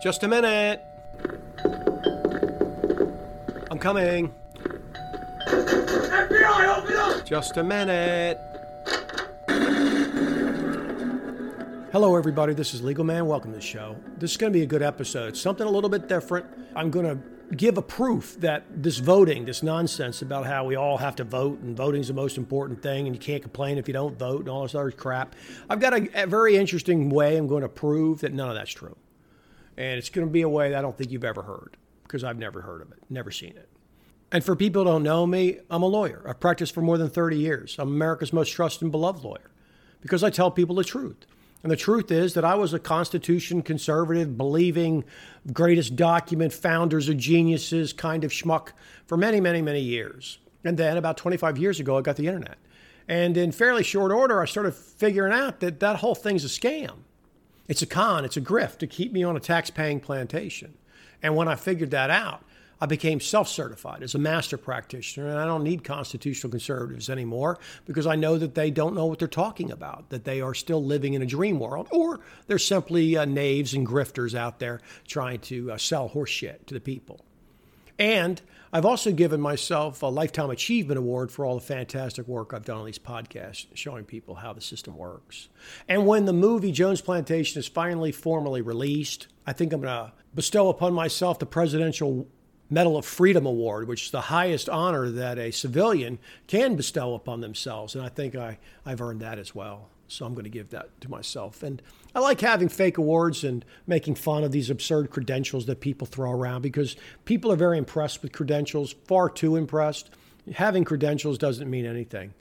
Just a minute. I'm coming. FBI, open up! Just a minute. Hello, everybody. This is Legal Man. Welcome to the show. This is going to be a good episode. Something a little bit different. I'm going to give a proof that this voting, this nonsense about how we all have to vote and voting is the most important thing and you can't complain if you don't vote and all this other crap. I've got a very interesting way I'm going to prove that none of that's true. And it's going to be a way that I don't think you've ever heard because I've never heard of it, never seen it. And for people who don't know me, I'm a lawyer. I've practiced for more than 30 years. I'm America's most trusted and beloved lawyer because I tell people the truth. And the truth is that I was a Constitution conservative, believing, greatest document, founders are geniuses kind of schmuck for many, many, many years. And then about 25 years ago, I got the internet. And in fairly short order, I started figuring out that that whole thing's a scam. It's a con, it's a grift to keep me on a tax-paying plantation. And when I figured that out, I became self-certified as a master practitioner, and I don't need constitutional conservatives anymore because I know that they don't know what they're talking about, that they are still living in a dream world, or they're simply knaves and grifters out there trying to sell horse shit to the people. And I've also given myself a Lifetime Achievement Award for all the fantastic work I've done on these podcasts, showing people how the system works. And when the movie Jones Plantation is finally formally released, I think I'm going to bestow upon myself the Presidential Medal of Freedom Award, which is the highest honor that a civilian can bestow upon themselves. And I think I've earned that as well. So I'm going to give that to myself. And I like having fake awards and making fun of these absurd credentials that people throw around because people are very impressed with credentials, far too impressed. Having credentials doesn't mean anything.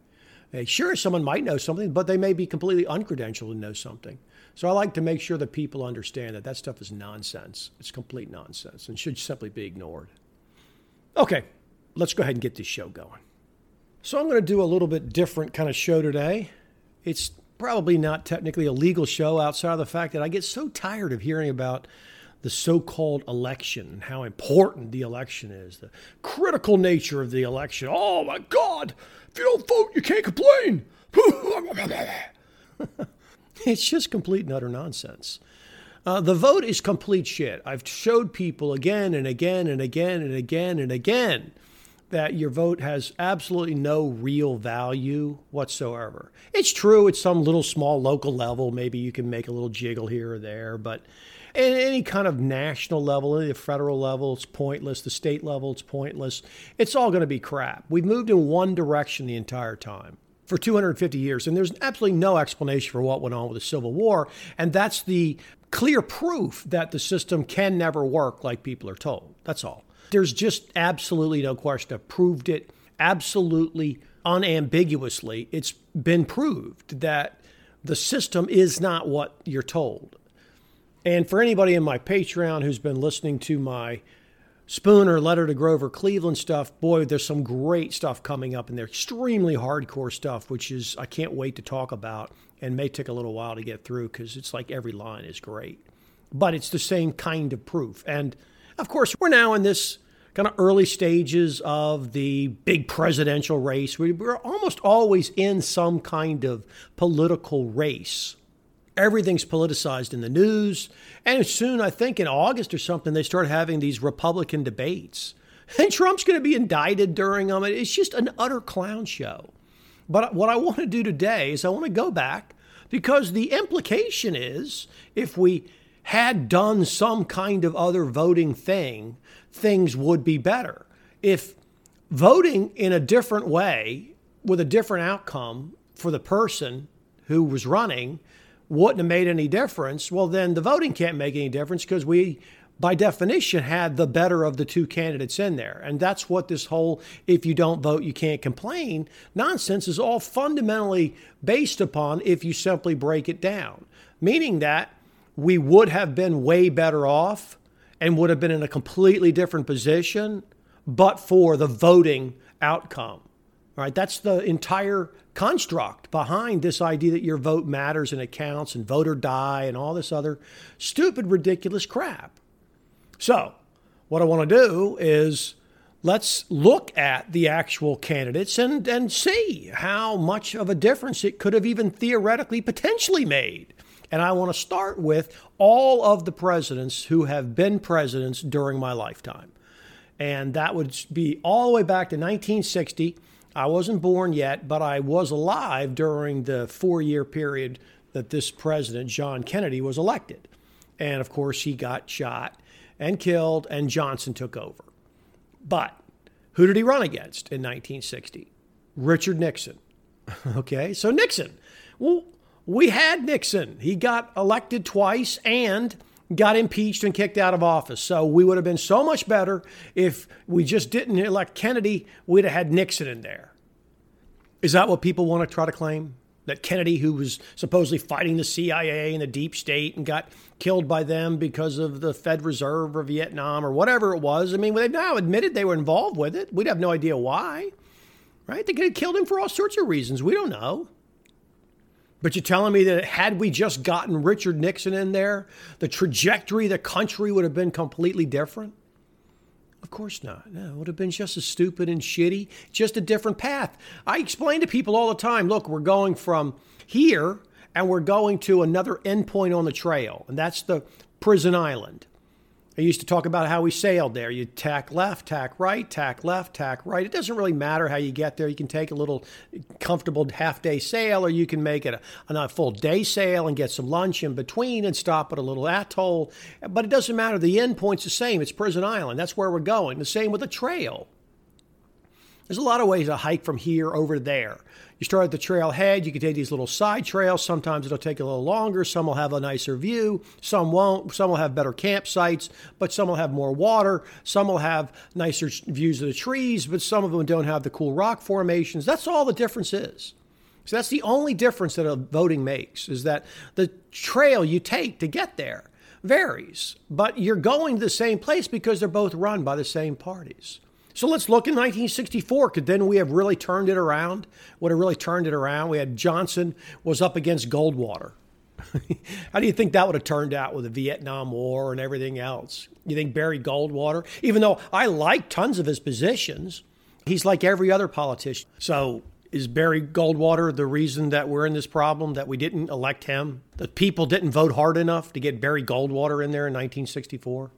Sure, someone might know something, but they may be completely uncredentialed and know something. So I like to make sure that people understand that that stuff is nonsense. It's complete nonsense and should simply be ignored. Okay, let's go ahead and get this show going. So I'm going to do a little bit different kind of show today. It's probably not technically a legal show outside of the fact that I get so tired of hearing about the so-called election and how important the election is, the critical nature of the election. Oh, my God, if you don't vote, you can't complain. It's just complete and utter nonsense. The vote is complete shit. I've showed people again and again and again and again and again that your vote has absolutely no real value whatsoever. It's true at some little small local level. Maybe you can make a little jiggle here or there, but at any kind of national level, any federal level, it's pointless. The state level, it's pointless. It's all going to be crap. We've moved in one direction the entire time for 250 years, and there's absolutely no explanation for what went on with the Civil War, and that's the clear proof that the system can never work like people are told. That's all. There's just absolutely no question. I've proved it absolutely unambiguously. It's been proved that the system is not what you're told. And for anybody in my Patreon who's been listening to my Spooner, Letter to Grover, Cleveland stuff, boy, there's some great stuff coming up, and they're extremely hardcore stuff, which is I can't wait to talk about and may take a little while to get through because it's like every line is great. But it's the same kind of proof. And of course, we're now in this kind of early stages of the big presidential race. We're almost always in some kind of political race. Everything's politicized in the news. And soon, I think in August or something, they start having these Republican debates. And Trump's going to be indicted during them. It's just an utter clown show. But what I want to do today is I want to go back because the implication is if we had done some kind of other voting thing, things would be better. If voting in a different way with a different outcome for the person who was running wouldn't have made any difference, well, then the voting can't make any difference because we, by definition, had the better of the two candidates in there. And that's what this whole if you don't vote, you can't complain nonsense is all fundamentally based upon if you simply break it down, meaning that we would have been way better off and would have been in a completely different position, but for the voting outcome. All right, that's the entire construct behind this idea that your vote matters and it counts and vote or die and all this other stupid, ridiculous crap. So what I want to do is let's look at the actual candidates and see how much of a difference it could have even theoretically potentially made And I want to start with all of the presidents who have been presidents during my lifetime. And that would be all the way back to 1960. I wasn't born yet, but I was alive during the 4-year period that this president, John Kennedy, was elected. And, of course, he got shot and killed, and Johnson took over. But who did he run against in 1960? Richard Nixon. Okay, so Nixon. Well, we had Nixon. He got elected twice and got impeached and kicked out of office. So we would have been so much better if we just didn't elect Kennedy. We'd have had Nixon in there. Is that what people want to try to claim? That Kennedy, who was supposedly fighting the CIA and the deep state and got killed by them because of the Fed Reserve or Vietnam or whatever it was. I mean, they've now admitted they were involved with it. We'd have no idea why, right? They could have killed him for all sorts of reasons. We don't know. But you're telling me that had we just gotten Richard Nixon in there, the trajectory of the country would have been completely different? Of course not. No, it would have been just as stupid and shitty, just a different path. I explain to people all the time, look, we're going from here and we're going to another endpoint on the trail, and that's the prison island. I used to talk about how we sailed there. You tack left, tack right, tack left, tack right. It doesn't really matter how you get there. You can take a little comfortable half-day sail, or you can make it a full-day sail and get some lunch in between and stop at a little atoll. But it doesn't matter. The end point's the same. It's Prison Island. That's where we're going. The same with the trail. There's a lot of ways to hike from here over there. You start at the trailhead. You can take these little side trails. Sometimes it'll take a little longer. Some will have a nicer view. Some won't. Some will have better campsites, but some will have more water. Some will have nicer views of the trees, but some of them don't have the cool rock formations. That's all the difference is. So that's the only difference that voting makes, is that the trail you take to get there varies, but you're going to the same place because they're both run by the same parties. So let's look in 1964. Could then we have really turned it around? Would have really turned it around? We had Johnson was up against Goldwater. How do you think that would have turned out with the Vietnam War and everything else? You think Barry Goldwater, even though I like tons of his positions, he's like every other politician. So is Barry Goldwater the reason that we're in this problem, that we didn't elect him? The people didn't vote hard enough to get Barry Goldwater in there in 1964?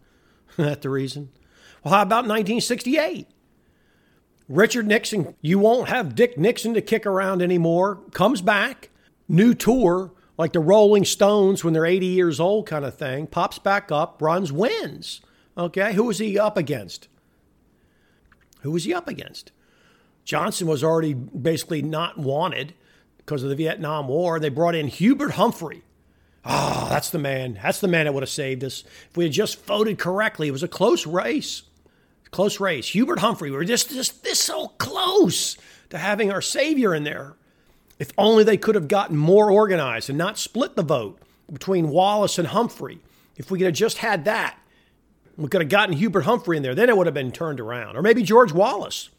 That's the reason? Well, how about 1968? Richard Nixon, you won't have Dick Nixon to kick around anymore, comes back, new tour, like the Rolling Stones when they're 80 years old kind of thing, pops back up, runs, wins. Okay, who was he up against? Who was he up against? Johnson was already basically not wanted because of the Vietnam War. They brought in Hubert Humphrey. Oh, that's the man. That's the man that would have saved us. If we had just voted correctly, it was a close race. Close race. Hubert Humphrey, we were just this so close to having our savior in there. If only they could have gotten more organized and not split the vote between Wallace and Humphrey. If we could have just had that, we could have gotten Hubert Humphrey in there. Then it would have been turned around. Or maybe George Wallace.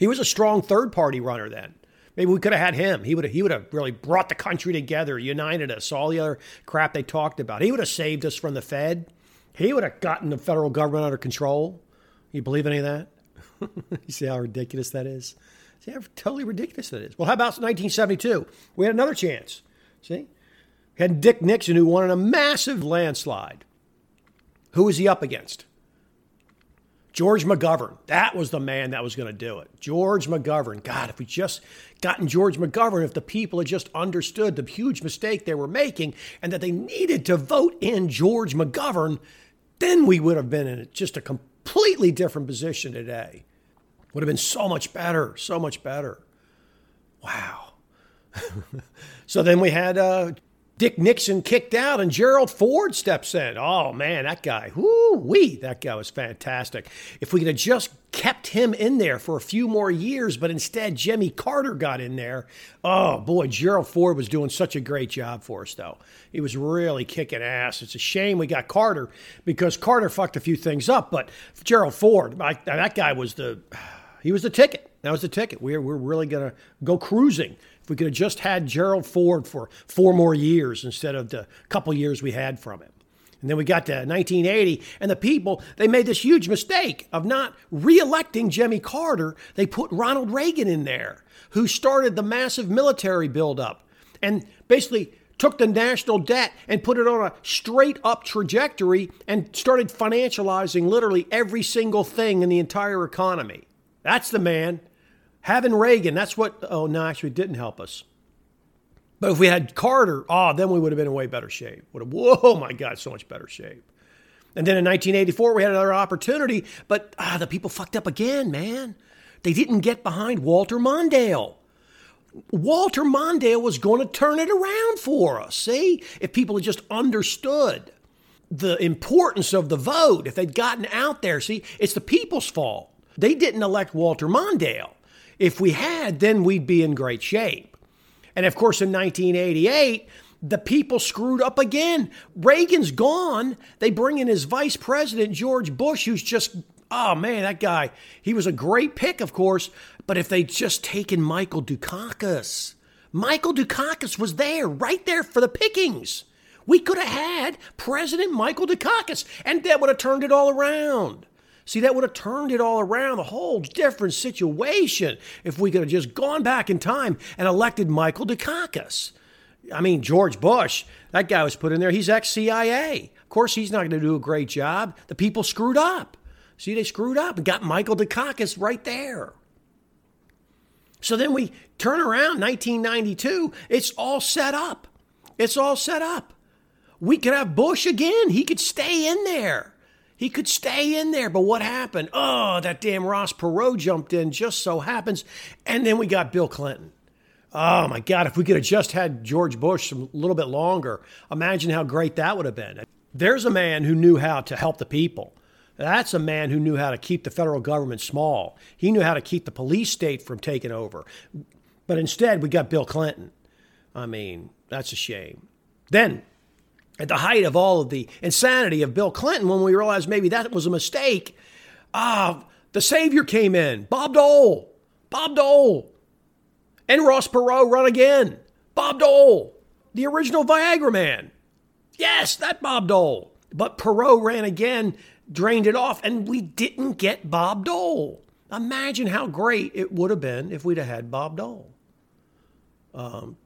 He was a strong third-party runner then. Maybe we could have had him. He would have really brought the country together, united us, all the other crap they talked about. He would have saved us from the Fed. He would have gotten the federal government under control. You believe any of that? You see how ridiculous that is? See how totally ridiculous that is? Well, how about 1972? We had another chance. See? We had Dick Nixon, who won in a massive landslide. Who was he up against? George McGovern. That was the man that was going to do it. George McGovern. God, if we just gotten George McGovern, if the people had just understood the huge mistake they were making and that they needed to vote in George McGovern, then we would have been in just a completely different position today. Would have been so much better, so much better. Wow. So then we had Dick Nixon kicked out and Gerald Ford steps in. Oh, man, that guy. Woo-wee, that guy was fantastic. If we could have just kept him in there for a few more years, but instead Jimmy Carter got in there. Oh, boy, Gerald Ford was doing such a great job for us, though. He was really kicking ass. It's a shame we got Carter because Carter fucked a few things up, but Gerald Ford, that guy was the ticket. That was the ticket. We're really going to go cruising. If we could have just had Gerald Ford for 4 more years instead of the couple years we had from him. And then we got to 1980, and the people, they made this huge mistake of not reelecting Jimmy Carter. They put Ronald Reagan in there, who started the massive military buildup and basically took the national debt and put it on a straight up trajectory and started financializing literally every single thing in the entire economy. That's the man. Having Reagan, that's what, oh, no, actually didn't help us. But if we had Carter, then we would have been in way better shape. Whoa, my God, so much better shape. And then in 1984, we had another opportunity, but the people fucked up again, man. They didn't get behind Walter Mondale. Walter Mondale was going to turn it around for us, see? If people had just understood the importance of the vote, if they'd gotten out there, see? It's the people's fault. They didn't elect Walter Mondale. If we had, then we'd be in great shape. And of course, in 1988, the people screwed up again. Reagan's gone. They bring in his vice president, George Bush, who's just, oh man, that guy, he was a great pick, of course. But if they'd just taken Michael Dukakis was there, right there for the pickings. We could have had President Michael Dukakis, and that would have turned it all around. See, that would have turned it all around, a whole different situation if we could have just gone back in time and elected Michael Dukakis. I mean, George Bush, that guy was put in there. He's ex-CIA. Of course, he's not going to do a great job. The people screwed up. See, they screwed up and got Michael Dukakis right there. So then we turn around, 1992. It's all set up. We could have Bush again. He could stay in there, but what happened? Oh, that damn Ross Perot jumped in, just so happens. And then we got Bill Clinton. Oh, my God, if we could have just had George Bush a little bit longer, imagine how great that would have been. There's a man who knew how to help the people. That's a man who knew how to keep the federal government small. He knew how to keep the police state from taking over. But instead, we got Bill Clinton. I mean, that's a shame. Then, at the height of all of the insanity of Bill Clinton, when we realized maybe that was a mistake, the savior came in, Bob Dole. And Ross Perot run again. Bob Dole, the original Viagra man. Yes, that Bob Dole. But Perot ran again, drained it off, and we didn't get Bob Dole. Imagine how great it would have been if we'd have had Bob Dole.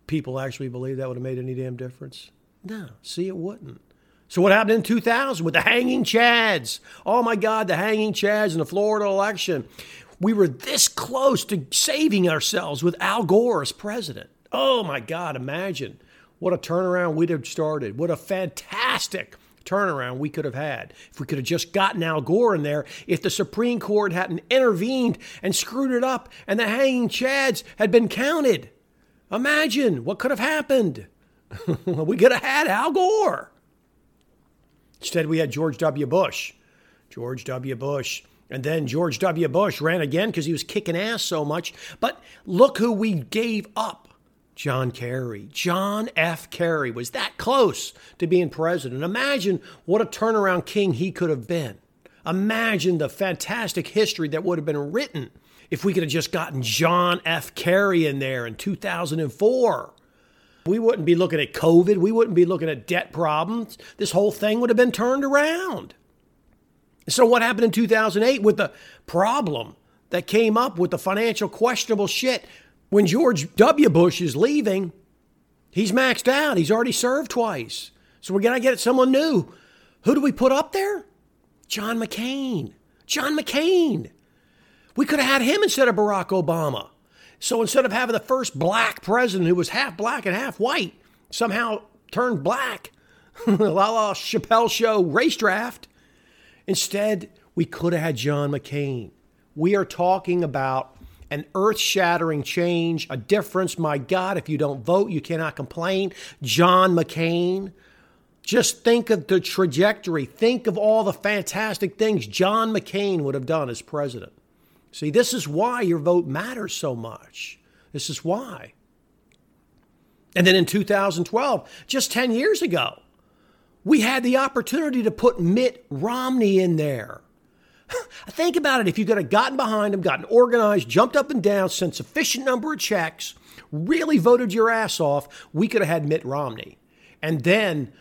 People actually believe that would have made any damn difference. No, see, it wouldn't. So what happened in 2000 with the hanging chads? Oh, my God, the hanging chads in the Florida election. We were this close to saving ourselves with Al Gore as president. Oh, my God, imagine what a turnaround we'd have started. What a fantastic turnaround we could have had if we could have just gotten Al Gore in there, if the Supreme Court hadn't intervened and screwed it up and the hanging chads had been counted. Imagine what could have happened. We could have had Al Gore. Instead, we had George W. Bush. And then George W. Bush ran again because he was kicking ass so much. But look who we gave up. John Kerry. John F. Kerry was that close to being president. Imagine what a turnaround king he could have been. Imagine the fantastic history that would have been written if we could have just gotten John F. Kerry in there in 2004. We wouldn't be looking at COVID. We wouldn't be looking at debt problems. This whole thing would have been turned around. So what happened in 2008 with the problem that came up with the financial questionable shit? When George W. Bush is leaving, he's maxed out. He's already served twice. So we're going to get someone new. Who do we put up there? John McCain. We could have had him instead of Barack Obama. So instead of having the first black president who was half black and half white, somehow turned black, la Chappelle Show race draft, instead we could have had John McCain. We are talking about an earth-shattering change, a difference. My God, if you don't vote, you cannot complain. John McCain. Just think of the trajectory. Think of all the fantastic things John McCain would have done as president. See, this is why your vote matters so much. This is why. And then in 2012, just 10 years ago, we had the opportunity to put Mitt Romney in there. Think about it. If you could have gotten behind him, gotten organized, jumped up and down, sent sufficient number of checks, really voted your ass off, we could have had Mitt Romney. And then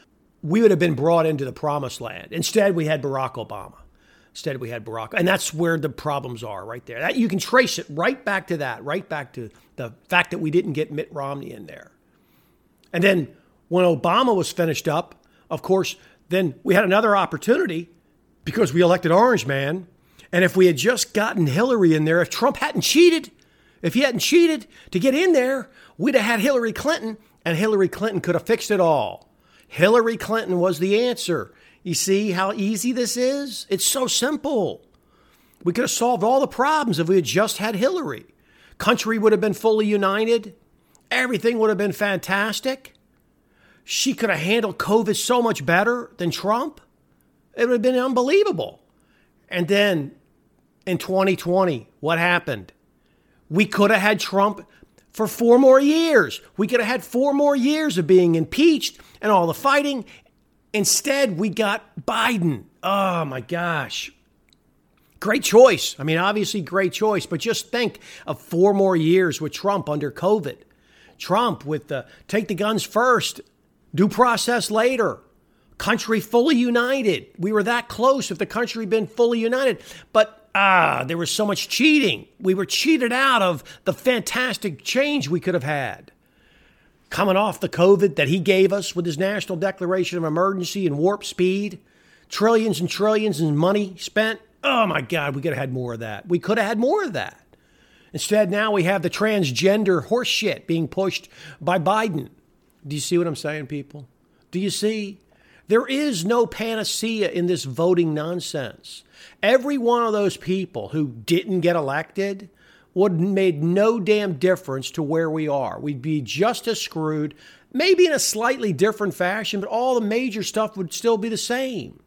we would have been brought into the promised land. Instead, we had Barack Obama. And that's where the problems are right there. That, you can trace it right back to that, right back to the fact that we didn't get Mitt Romney in there. And then when Obama was finished up, of course, then we had another opportunity because we elected Orange Man. And if we had just gotten Hillary in there, if Trump hadn't cheated, if he hadn't cheated to get in there, we'd have had Hillary Clinton, and Hillary Clinton could have fixed it all. Hillary Clinton was the answer. You see how easy this is? It's so simple. We could have solved all the problems if we had just had Hillary. Country would have been fully united. Everything would have been fantastic. She could have handled COVID so much better than Trump. It would have been unbelievable. And then in 2020, what happened? We could have had Trump for 4 more years. We could have had 4 more years of being impeached and all the fighting. Instead, we got Biden. Oh, my gosh. Great choice. I mean, obviously, great choice. But just think of 4 more years with Trump under COVID. Trump with the take the guns first, due process later, country fully united. We were that close if the country had been fully united. But there was so much cheating. We were cheated out of the fantastic change we could have had. Coming off the COVID that he gave us with his National Declaration of Emergency and warp speed, trillions and trillions in money spent. Oh, my God, we could have had more of that. We could have had more of that. Instead, now we have the transgender horse shit being pushed by Biden. Do you see what I'm saying, people? Do you see? There is no panacea in this voting nonsense. Every one of those people who didn't get elected would have made no damn difference to where we are. We'd be just as screwed, maybe in a slightly different fashion, but all the major stuff would still be the same.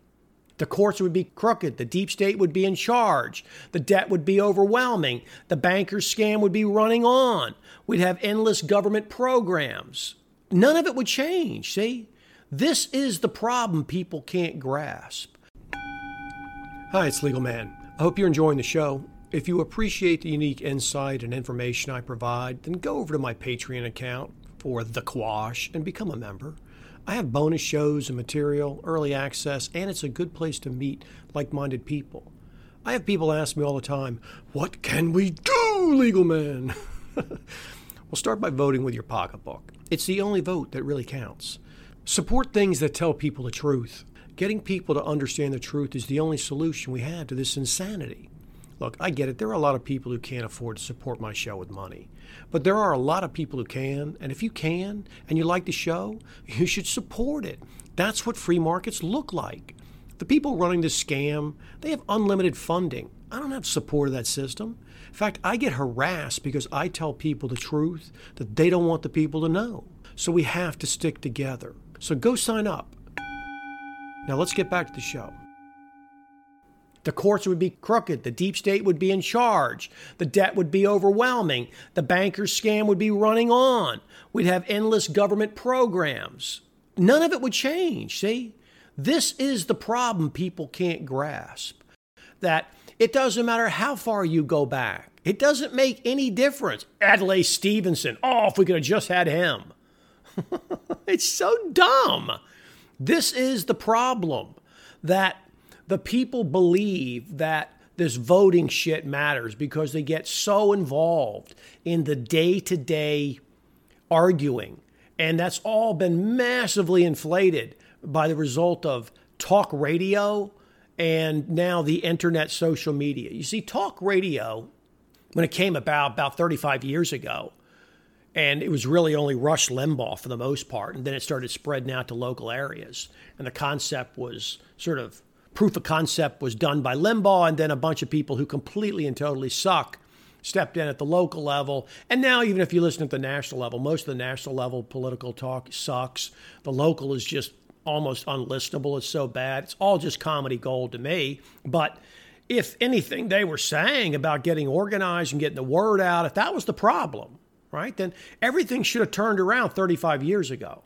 The courts would be crooked. The deep state would be in charge. The debt would be overwhelming. The banker scam would be running on. We'd have endless government programs. None of it would change, see? This is the problem people can't grasp. Hi, it's Legal Man. I hope you're enjoying the show. If you appreciate the unique insight and information I provide, then go over to my Patreon account for The Quash and become a member. I have bonus shows and material, early access, and it's a good place to meet like-minded people. I have people ask me all the time, what can we do, Legal Man? Well, start by voting with your pocketbook. It's the only vote that really counts. Support things that tell people the truth. Getting people to understand the truth is the only solution we have to this insanity. Look, I get it. There are a lot of people who can't afford to support my show with money. But there are a lot of people who can. And if you can and you like the show, you should support it. That's what free markets look like. The people running this scam, they have unlimited funding. I don't have support of that system. In fact, I get harassed because I tell people the truth that they don't want the people to know. So we have to stick together. So go sign up. Now let's get back to the show. The courts would be crooked. The deep state would be in charge. The debt would be overwhelming. The banker scam would be running on. We'd have endless government programs. None of it would change, see? This is the problem people can't grasp. That it doesn't matter how far you go back. It doesn't make any difference. Adlai Stevenson. Oh, if we could have just had him. It's so dumb. This is the problem. That the people believe that this voting shit matters because they get so involved in the day-to-day arguing. And that's all been massively inflated by the result of talk radio and now the internet social media. You see, talk radio, when it came about 35 years ago, and it was really only Rush Limbaugh for the most part, and then it started spreading out to local areas. And the concept was sort of proof of concept was done by Limbaugh, and then a bunch of people who completely and totally suck stepped in at the local level. And now, even if you listen at the national level, most of the national level political talk sucks. The local is just almost unlistenable. It's so bad. It's all just comedy gold to me. But if anything they were saying about getting organized and getting the word out, if that was the problem, right, then everything should have turned around 35 years ago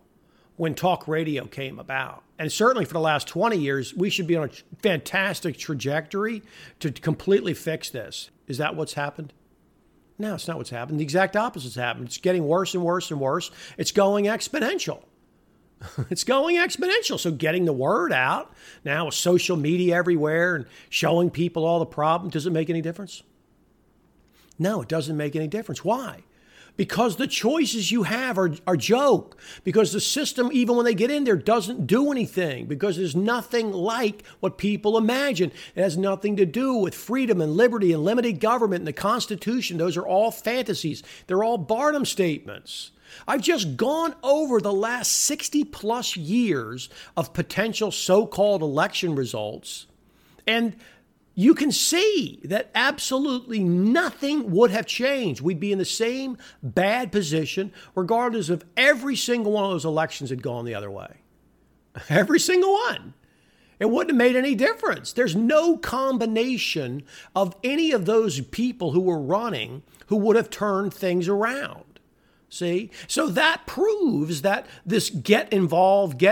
when talk radio came about. And certainly for the last 20 years, we should be on a fantastic trajectory to completely fix this. Is that what's happened? No, it's not what's happened. The exact opposite's happened. It's getting worse and worse and worse. It's going exponential. It's going exponential. So getting the word out now with social media everywhere and showing people all the problem, does it make any difference? No, it doesn't make any difference. Why? because the choices you have are joke, because the system, even when they get in there, doesn't do anything, because there's nothing like what people imagine. It has nothing to do with freedom and liberty and limited government and the Constitution. Those are all fantasies. They're all Barnum statements. I've just gone over the last 60 plus years of potential so-called election results, and you can see that absolutely nothing would have changed. We'd be in the same bad position regardless of every single one of those elections had gone the other way. Every single one. It wouldn't have made any difference. There's no combination of any of those people who were running who would have turned things around. See? So that proves that this get involved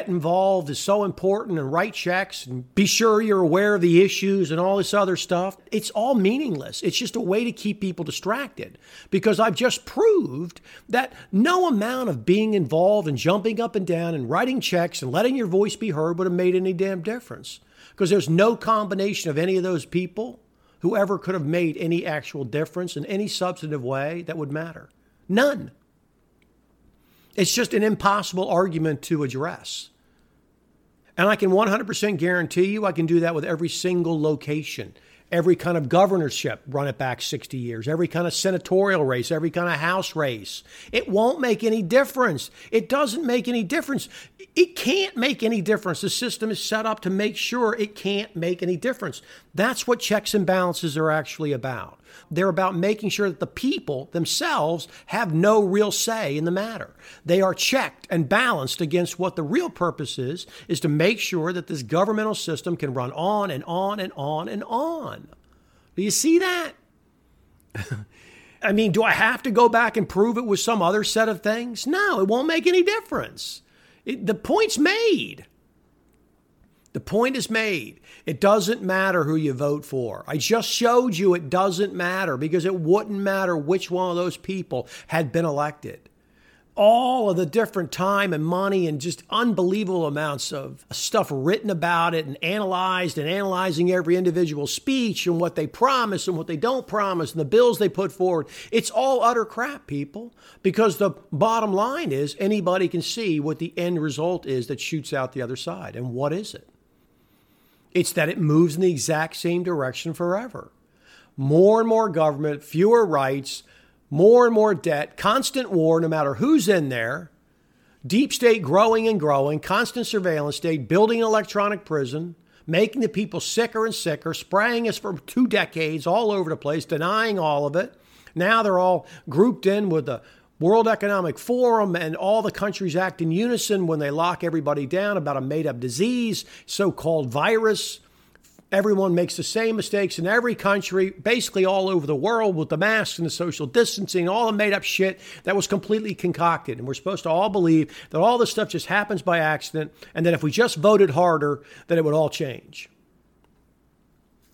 is so important, and write checks and be sure you're aware of the issues and all this other stuff. It's all meaningless. It's just a way to keep people distracted, because I've just proved that no amount of being involved and jumping up and down and writing checks and letting your voice be heard would have made any damn difference, because there's no combination of any of those people who ever could have made any actual difference in any substantive way that would matter. None. It's just an impossible argument to address. And I can 100% guarantee you I can do that with every single location, every kind of governorship, run it back 60 years, every kind of senatorial race, every kind of house race. It won't make any difference. It doesn't make any difference. It can't make any difference. The system is set up to make sure it can't make any difference. That's what checks and balances are actually about. They're about making sure that the people themselves have no real say in the matter. They are checked and balanced against what the real purpose is to make sure that this governmental system can run on and on and on and on. Do you see that? I mean, do I have to go back and prove it with some other set of things? No, it won't make any difference. The point's made. The point is made. It doesn't matter who you vote for. I just showed you it doesn't matter, because it wouldn't matter which one of those people had been elected. All of the different time and money and just unbelievable amounts of stuff written about it and analyzed, and analyzing every individual speech and what they promise and what they don't promise and the bills they put forward. It's all utter crap, people, because the bottom line is anybody can see what the end result is that shoots out the other side. And what is it? It's that it moves in the exact same direction forever. More and more government, fewer rights, more and more debt, constant war, no matter who's in there, deep state growing and growing, constant surveillance state, building an electronic prison, making the people sicker and sicker, spraying us for 2 decades all over the place, denying all of it. Now they're all grouped in with the World Economic Forum, and all the countries act in unison when they lock everybody down about a made-up disease, so-called virus. Everyone makes the same mistakes in every country, basically all over the world, with the masks and the social distancing, all the made-up shit that was completely concocted. And we're supposed to all believe that all this stuff just happens by accident, and that if we just voted harder, that it would all change.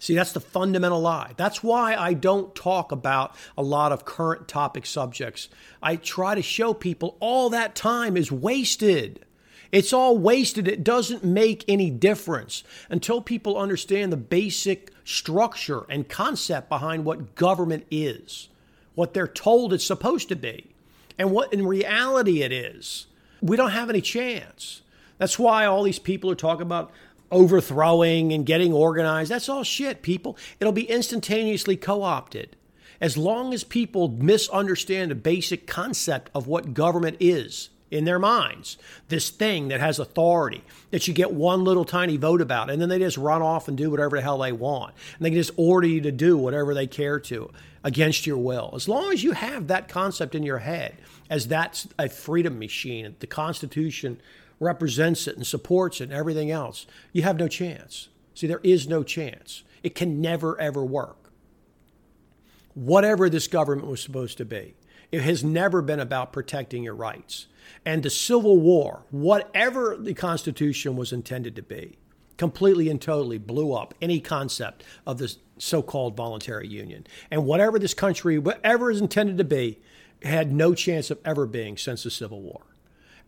See, that's the fundamental lie. That's why I don't talk about a lot of current topic subjects. I try to show people all that time is wasted. It's all wasted. It doesn't make any difference until people understand the basic structure and concept behind what government is, what they're told it's supposed to be, and what in reality it is. We don't have any chance. That's why all these people are talking about overthrowing and getting organized. That's all shit, people. It'll be instantaneously co-opted. As long as people misunderstand the basic concept of what government is in their minds, this thing that has authority, that you get one little tiny vote about, and then they just run off and do whatever the hell they want. And they can just order you to do whatever they care to against your will. As long as you have that concept in your head, as that's a freedom machine, the Constitution represents it and supports it and everything else, you have no chance. See, there is no chance. It can never, ever work. Whatever this government was supposed to be, it has never been about protecting your rights. And the Civil War, whatever the Constitution was intended to be, completely and totally blew up any concept of this so-called voluntary union. And whatever this country, whatever is intended to be, had no chance of ever being since the Civil War.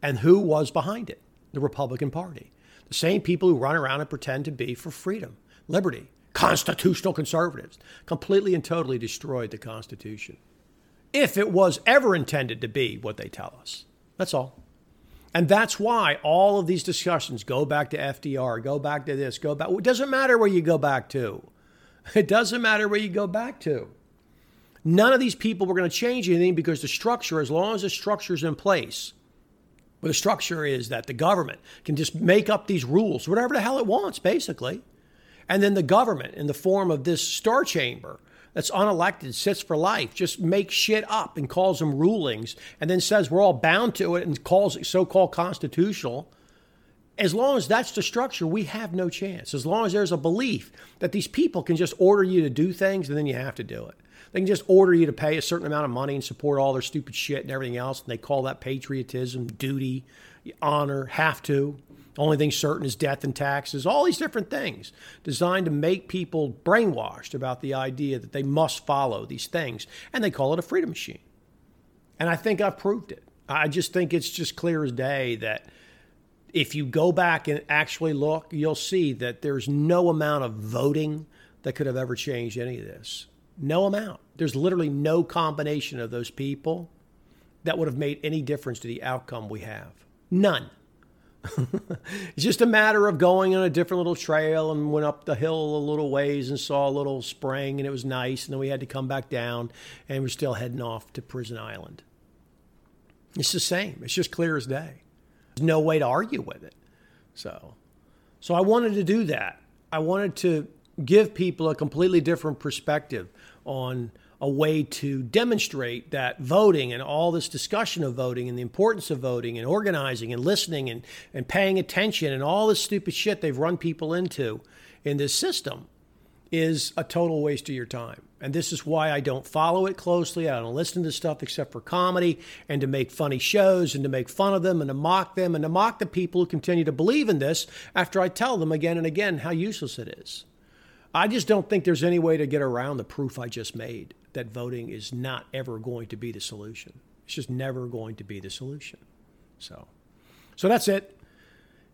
And who was behind it? The Republican Party. The same people who run around and pretend to be for freedom, liberty, constitutional conservatives, completely and totally destroyed the Constitution. if it was ever intended to be what they tell us. That's all. And that's why all of these discussions go back to FDR, go back to this, go back. It doesn't matter where you go back to. It doesn't matter where you go back to. None of these people were going to change anything because the structure, as long as the structure is in place, well, the structure is that the government can just make up these rules, whatever the hell it wants, basically. And then the government, in the form of this star chamber that's unelected, sits for life, just makes shit up and calls them rulings and then says we're all bound to it and calls it so-called constitutional. As long as that's the structure, we have no chance. As long as there's a belief that these people can just order you to do things and then you have to do it. They can just order you to pay a certain amount of money and support all their stupid shit and everything else. And they call that patriotism, duty, honor, have to. The only thing certain is death and taxes. All these different things designed to make people brainwashed about the idea that they must follow these things. And they call it a freedom machine. And I think I've proved it. I just think it's just clear as day that if you go back and actually look, you'll see that there's no amount of voting that could have ever changed any of this. No amount. There's literally no combination of those people that would have made any difference to the outcome we have. None. It's just a matter of going on a different little trail and went up the hill a little ways and saw a little spring and it was nice. And then we had to come back down and we're still heading off to Prison Island. It's the same. It's just clear as day. There's no way to argue with it. So I wanted to do that. I wanted to give people a completely different perspective on a way to demonstrate that voting and all this discussion of voting and the importance of voting and organizing and listening and paying attention and all this stupid shit they've run people into in this system is a total waste of your time. And this is why I don't follow it closely. I don't listen to stuff except for comedy and to make funny shows and to make fun of them and to mock the people who continue to believe in this after I tell them again and again how useless it is. I just don't think there's any way to get around the proof I just made that voting is not ever going to be the solution. It's just never going to be the solution. So that's it.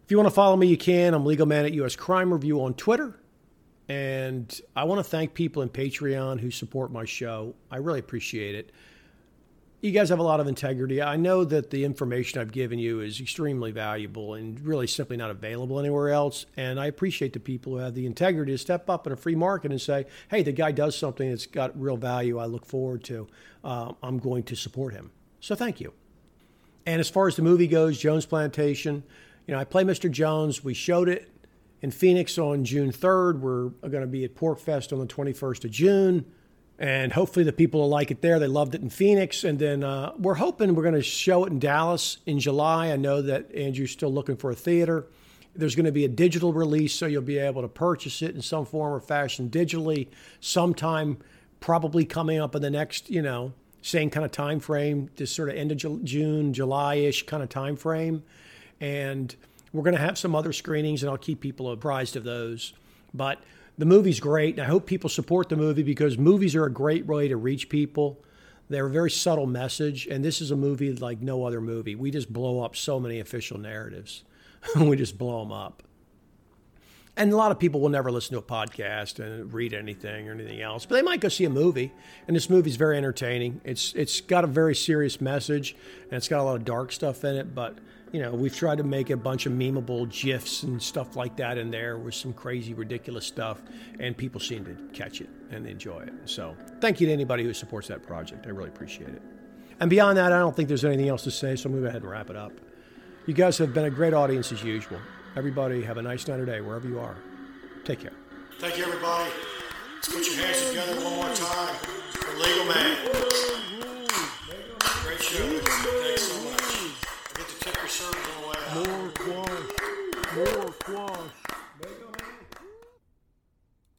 If you want to follow me, you can. I'm Legalman@USCrimeReview on Twitter. And I want to thank people in Patreon who support my show. I really appreciate it. You guys have a lot of integrity. I know that the information I've given you is extremely valuable and really simply not available anywhere else. And I appreciate the people who have the integrity to step up in a free market and say, hey, the guy does something that's got real value I look forward to. I'm going to support him. So thank you. And as far as the movie goes, Jones Plantation, I play Mr. Jones. We showed it in Phoenix on June 3rd. We're going to be at Pork Fest on the 21st of June. And hopefully the people will like it there. They loved it in Phoenix. And then we're hoping we're going to show it in Dallas in July. I know that Andrew's still looking for a theater. There's going to be a digital release, so you'll be able to purchase it in some form or fashion digitally sometime probably coming up in the next, same kind of time frame, this sort of end of June, July-ish kind of time frame. And we're going to have some other screenings, and I'll keep people apprised of those. But the movie's great, and I hope people support the movie because movies are a great way to reach people. They're a very subtle message, and this is a movie like no other movie. We just blow up so many official narratives. We just blow them up. And a lot of people will never listen to a podcast and read anything or anything else, but they might go see a movie, and this movie's very entertaining. It's got a very serious message, and it's got a lot of dark stuff in it, but we've tried to make a bunch of memeable GIFs and stuff like that in there with some crazy, ridiculous stuff, and people seem to catch it and enjoy it. So thank you to anybody who supports that project. I really appreciate it. And beyond that, I don't think there's anything else to say, so I'm going to go ahead and wrap it up. You guys have been a great audience as usual. Everybody have a nice night or day, wherever you are. Take care. Thank you, everybody. Let's put your hands together one more time.